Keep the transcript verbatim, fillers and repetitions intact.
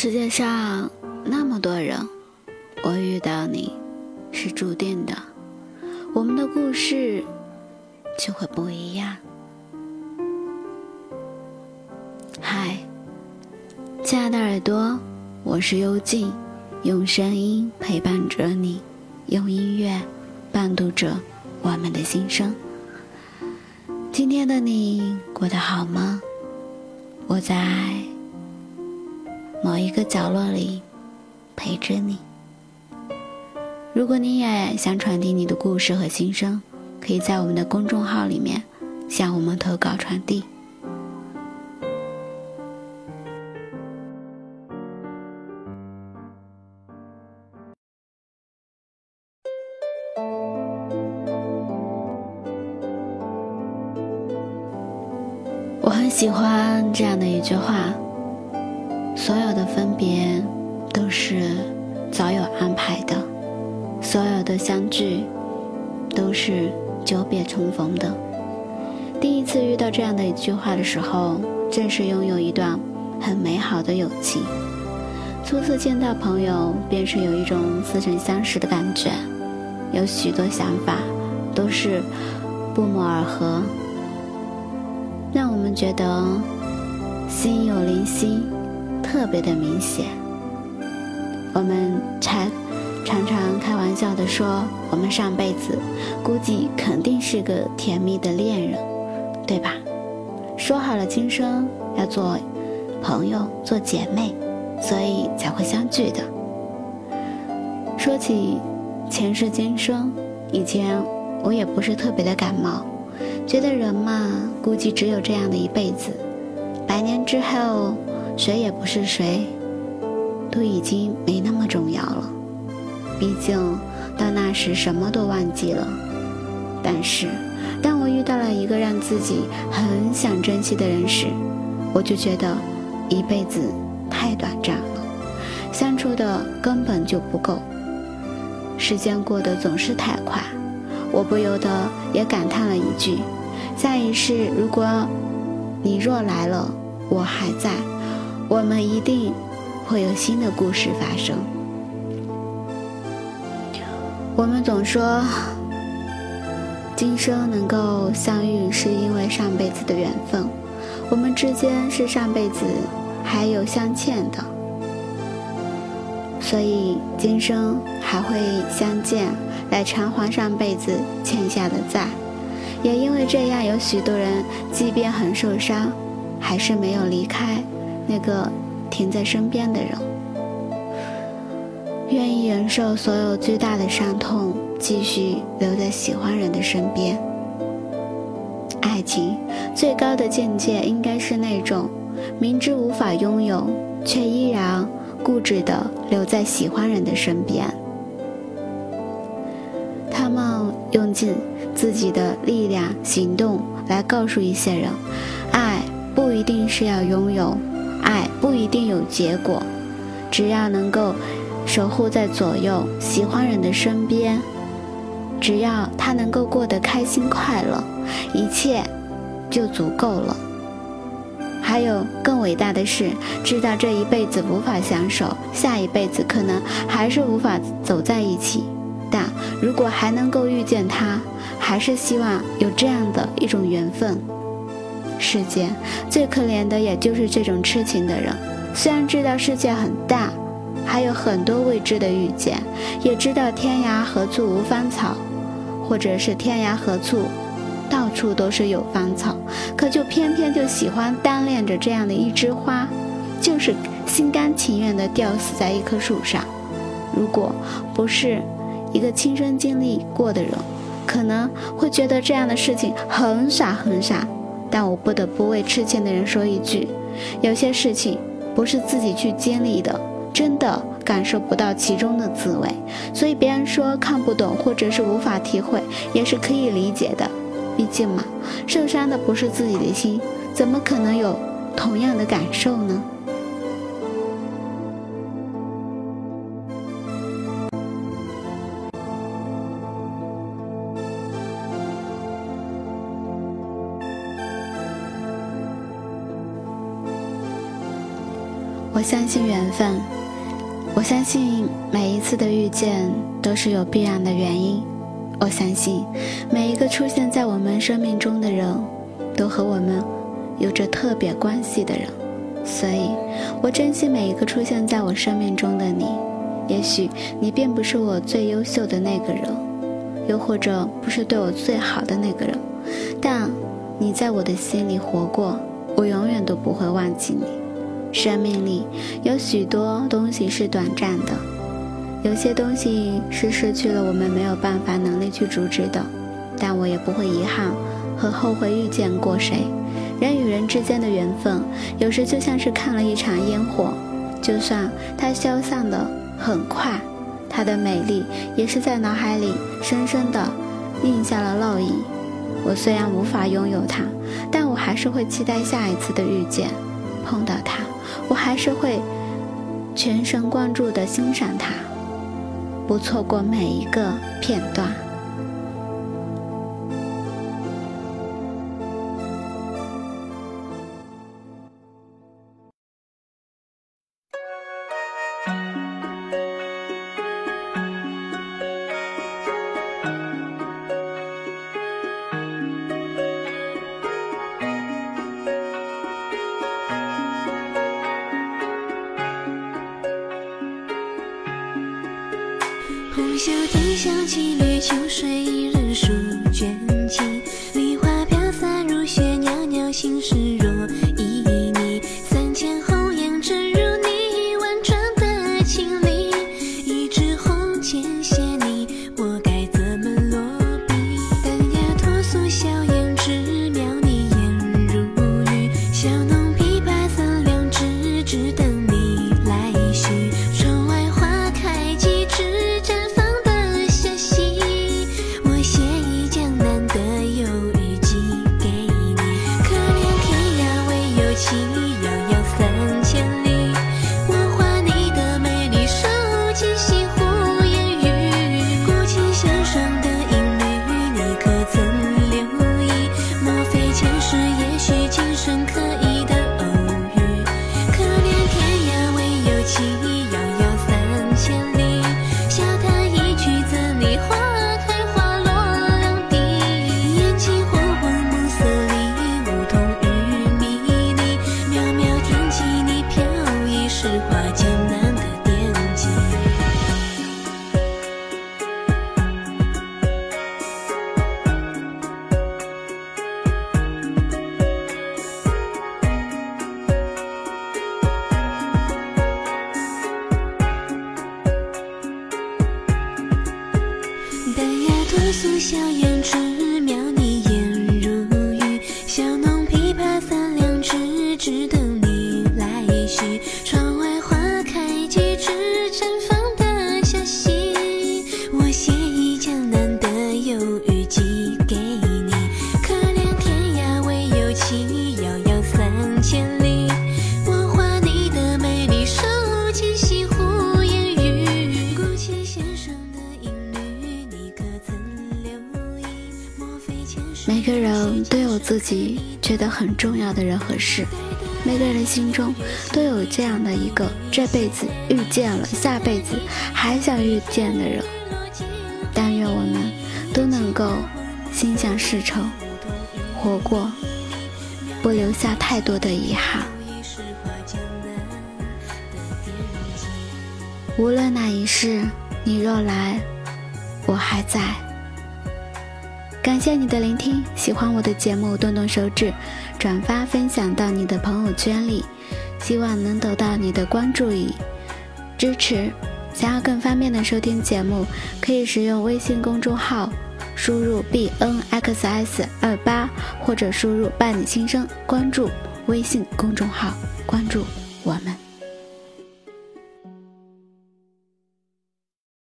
世界上那么多人，我遇到你是注定的，我们的故事就会不一样。嗨，亲爱的耳朵，我是幽静，用声音陪伴着你，用音乐伴读着我们的心声。今天的你过得好吗？我在某一个角落里陪着你。如果你也想传递你的故事和心声，可以在我们的公众号里面向我们投稿传递。我很喜欢这样的一句话，所有的分别都是早有安排的，所有的相聚都是久别重逢的。第一次遇到这样的一句话的时候，正是拥有一段很美好的友情。初次见到朋友，便是有一种似曾相识的感觉，有许多想法都是不谋而合，让我们觉得心有灵犀，特别的明显。我们才常常开玩笑地说，我们上辈子估计肯定是个甜蜜的恋人，对吧？说好了今生要做朋友做姐妹，所以才会相聚的。说起前世今生，以前我也不是特别的感冒，觉得人嘛，估计只有这样的一辈子，百年之后谁也不是谁，都已经没那么重要了，毕竟到那时什么都忘记了。但是当我遇到了一个让自己很想珍惜的人时，我就觉得一辈子太短暂了，相处的根本就不够。时间过得总是太快，我不由得也感叹了一句，下一世如果你若来了，我还在，我们一定会有新的故事发生。我们总说今生能够相遇是因为上辈子的缘分，我们之间是上辈子还有相欠的，所以今生还会相见，来偿还上辈子欠下的债。也因为这样，有许多人即便很受伤，还是没有离开那个停在身边的人，愿意忍受所有巨大的伤痛，继续留在喜欢人的身边。爱情最高的境界应该是那种明知无法拥有，却依然固执地留在喜欢人的身边。他们用尽自己的力量行动来告诉一些人，爱不一定是要拥有，爱不一定有结果，只要能够守护在左右喜欢人的身边，只要他能够过得开心快乐，一切就足够了。还有更伟大的是，知道这一辈子无法相守，下一辈子可能还是无法走在一起，但如果还能够遇见他，还是希望有这样的一种缘分。世界最可怜的也就是这种痴情的人，虽然知道世界很大，还有很多未知的遇见，也知道天涯何处无芳草，或者是天涯何处到处都是有芳草，可就偏偏就喜欢单恋着这样的一枝花，就是心甘情愿地吊死在一棵树上。如果不是一个亲身经历过的人，可能会觉得这样的事情很傻很傻，但我不得不为痴情的人说一句，有些事情不是自己去经历的，真的感受不到其中的滋味，所以别人说看不懂或者是无法体会，也是可以理解的。毕竟嘛，受伤的不是自己的心，怎么可能有同样的感受呢？我我相信缘分，我相信每一次的遇见都是有必然的原因，我相信每一个出现在我们生命中的人都和我们有着特别关系的人，所以我珍惜每一个出现在我生命中的你。也许你并不是我最优秀的那个人，又或者不是对我最好的那个人，但你在我的心里活过，我永远都不会忘记你。生命里有许多东西是短暂的，有些东西是失去了我们没有办法能力去阻止的，但我也不会遗憾和后悔遇见过谁。人与人之间的缘分，有时就像是看了一场烟火，就算它消散的很快，它的美丽也是在脑海里深深的印下了烙印。我虽然无法拥有它，但我还是会期待下一次的遇见，碰到它，我还是会全神贯注地欣赏它，不错过每一个片段。红袖添香起，绿秋水一人书卷起，梨花飘洒如雪，袅袅心事若旖旎，三千红颜只入你婉转的情里，一枝红笺写你，我该怎么落笔？淡雅脱俗笑颜之妙，你颜如玉，小农琵琶三两枝，只等你来续。窗外花开几枝，脱俗笑颜之妙，你颜如玉，小农琵琶三两枝，只等你来续。窗外花开几枝，绽放的消息，我写一腔难得有余寄给你。可怜天涯唯有情，遥遥三千里，我画你的美丽手起西湖烟雨，鼓起弦声的音律，你可曾？每个人都有自己觉得很重要的人和事，每个人心中都有这样的一个这辈子遇见了，下辈子还想遇见的人。但愿我们都能够心想事成，活过，不留下太多的遗憾。无论哪一世，你若来，我还在。感谢你的聆听，喜欢我的节目动动手指转发分享到你的朋友圈里，希望能得到你的关注与支持。想要更方便的收听节目，可以使用微信公众号输入 B N X S 二八， 或者输入伴你心声，关注微信公众号，关注我们。